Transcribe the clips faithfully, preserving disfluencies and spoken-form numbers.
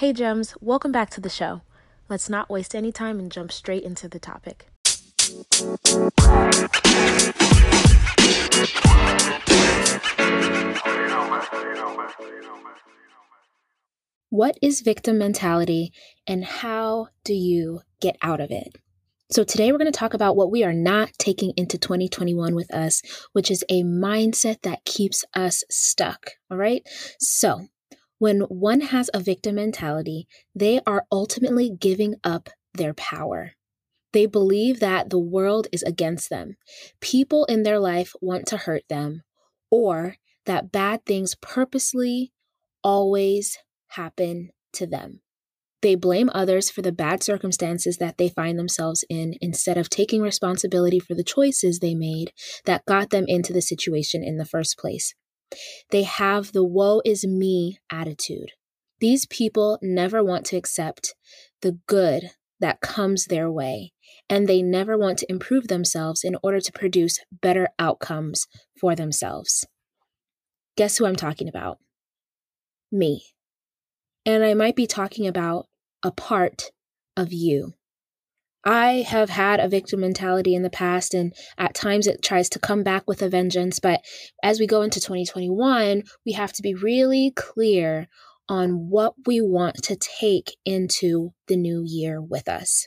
Hey Gems, welcome back to the show. Let's not waste any time and jump straight into the topic. What is victim mentality and how do you get out of it? So today we're going to talk about what we are not taking into twenty twenty-one with us, which is a mindset that keeps us stuck, all right? So when one has a victim mentality, they are ultimately giving up their power. They believe that the world is against them. People in their life want to hurt them, or that bad things purposely always happen to them. They blame others for the bad circumstances that they find themselves in instead of taking responsibility for the choices they made that got them into the situation in the first place. They have the woe is me attitude. These people never want to accept the good that comes their way, and they never want to improve themselves in order to produce better outcomes for themselves. Guess who I'm talking about? Me. And I might be talking about a part of you. I have had a victim mentality in the past, and at times it tries to come back with a vengeance. But as we go into twenty twenty-one, we have to be really clear on what we want to take into the new year with us.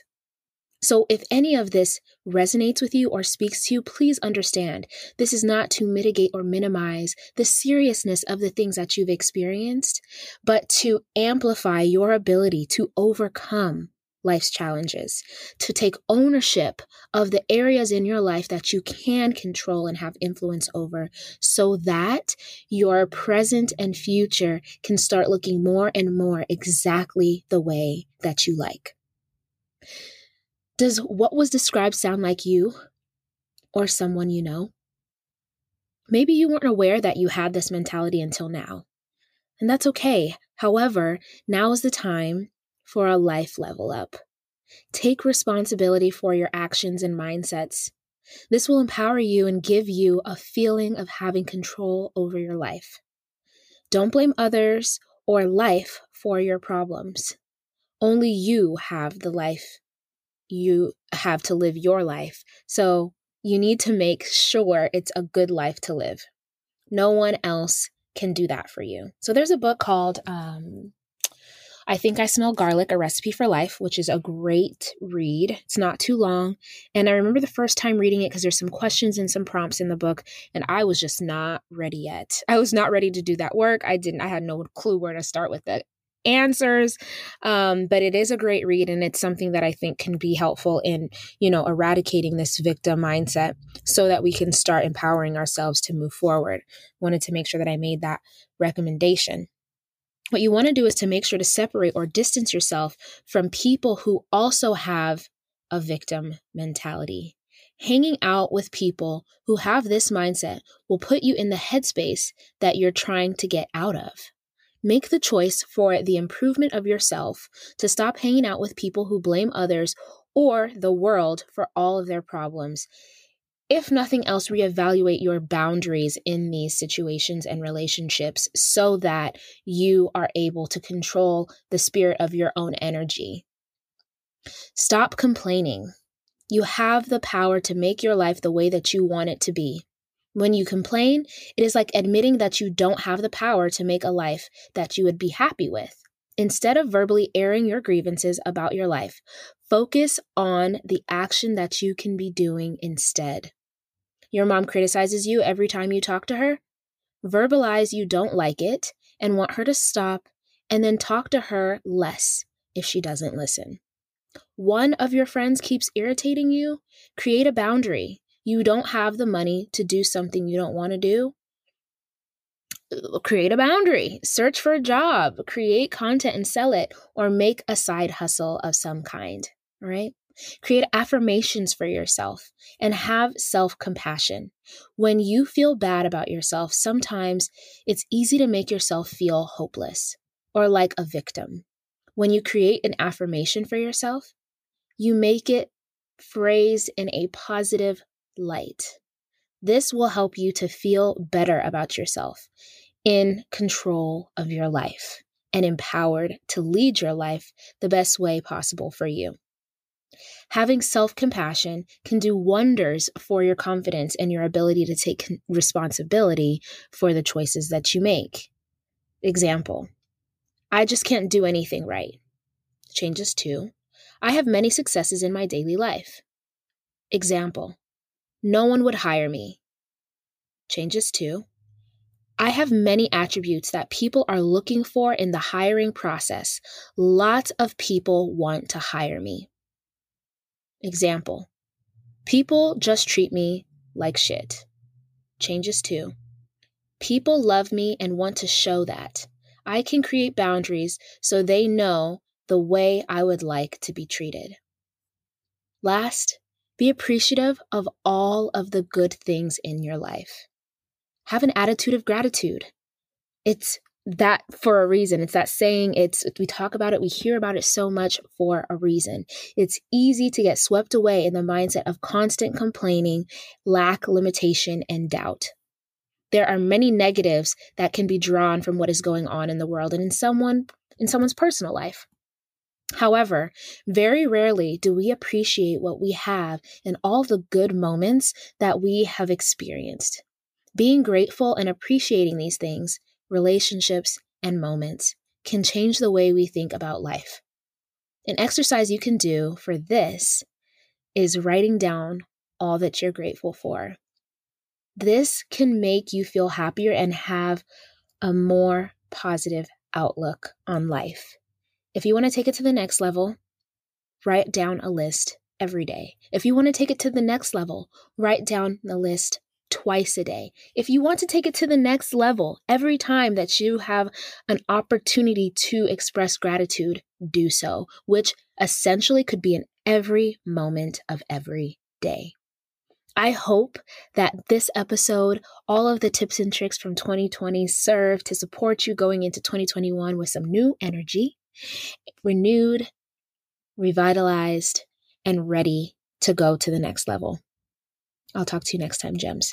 So if any of this resonates with you or speaks to you, please understand this is not to mitigate or minimize the seriousness of the things that you've experienced, but to amplify your ability to overcome life's challenges, to take ownership of the areas in your life that you can control and have influence over so that your present and future can start looking more and more exactly the way that you like. Does what was described sound like you or someone you know? Maybe you weren't aware that you had this mentality until now, and that's okay. However, now is the time for a life level up. Take responsibility for your actions and mindsets. This will empower you and give you a feeling of having control over your life. Don't blame others or life for your problems. Only you have the life you have to live your life. So you need to make sure it's a good life to live. No one else can do that for you. So there's a book called um, I Think I Smell Garlic, A Recipe for Life, which is a great read. It's not too long. And I remember the first time reading it because there's some questions and some prompts in the book, and I was just not ready yet. I was not ready to do that work. I didn't, I had no clue where to start with it. answers. Um, but it is a great read, and it's something that I think can be helpful in, you know, eradicating this victim mindset so that we can start empowering ourselves to move forward. Wanted to make sure that I made that recommendation. What you want to do is to make sure to separate or distance yourself from people who also have a victim mentality. Hanging out with people who have this mindset will put you in the headspace that you're trying to get out of. Make the choice for the improvement of yourself to stop hanging out with people who blame others or the world for all of their problems. If nothing else, reevaluate your boundaries in these situations and relationships so that you are able to control the spirit of your own energy. Stop complaining. You have the power to make your life the way that you want it to be. When you complain, it is like admitting that you don't have the power to make a life that you would be happy with. Instead of verbally airing your grievances about your life, focus on the action that you can be doing instead. Your mom criticizes you every time you talk to her. Verbalize you don't like it and want her to stop, and then talk to her less if she doesn't listen. One of your friends keeps irritating you. Create a boundary. You don't have the money to do something you don't want to do. Create a boundary, search for a job, create content and sell it, or make a side hustle of some kind, right? Create affirmations for yourself and have self-compassion. When you feel bad about yourself, sometimes it's easy to make yourself feel hopeless or like a victim. When you create an affirmation for yourself, you make it phrased in a positive light. This will help you to feel better about yourself, in control of your life, and empowered to lead your life the best way possible for you. Having self-compassion can do wonders for your confidence and your ability to take responsibility for the choices that you make. Example, I just can't do anything right. Changes to, I have many successes in my daily life. Example, no one would hire me. Changes to, I have many attributes that people are looking for in the hiring process. Lots of people want to hire me. Example, people just treat me like shit. Changes to, people love me and want to show that. I can create boundaries so they know the way I would like to be treated. Last, be appreciative of all of the good things in your life. Have an attitude of gratitude. It's that for a reason. It's that saying. It's we talk about it. We hear about it so much for a reason. It's easy to get swept away in the mindset of constant complaining, lack, limitation, and doubt. There are many negatives that can be drawn from what is going on in the world and in someone in someone's personal life. However, very rarely do we appreciate what we have and all the good moments that we have experienced. Being grateful and appreciating these things, relationships, and moments can change the way we think about life. An exercise you can do for this is writing down all that you're grateful for. This can make you feel happier and have a more positive outlook on life. If you want to take it to the next level, write down a list every day. If you want to take it to the next level, write down the list twice a day. If you want to take it to the next level, every time that you have an opportunity to express gratitude, do so, which essentially could be in every moment of every day. I hope that this episode, all of the tips and tricks from twenty twenty serve to support you going into twenty twenty-one with some new energy, renewed, revitalized, and ready to go to the next level. I'll talk to you next time, Gems.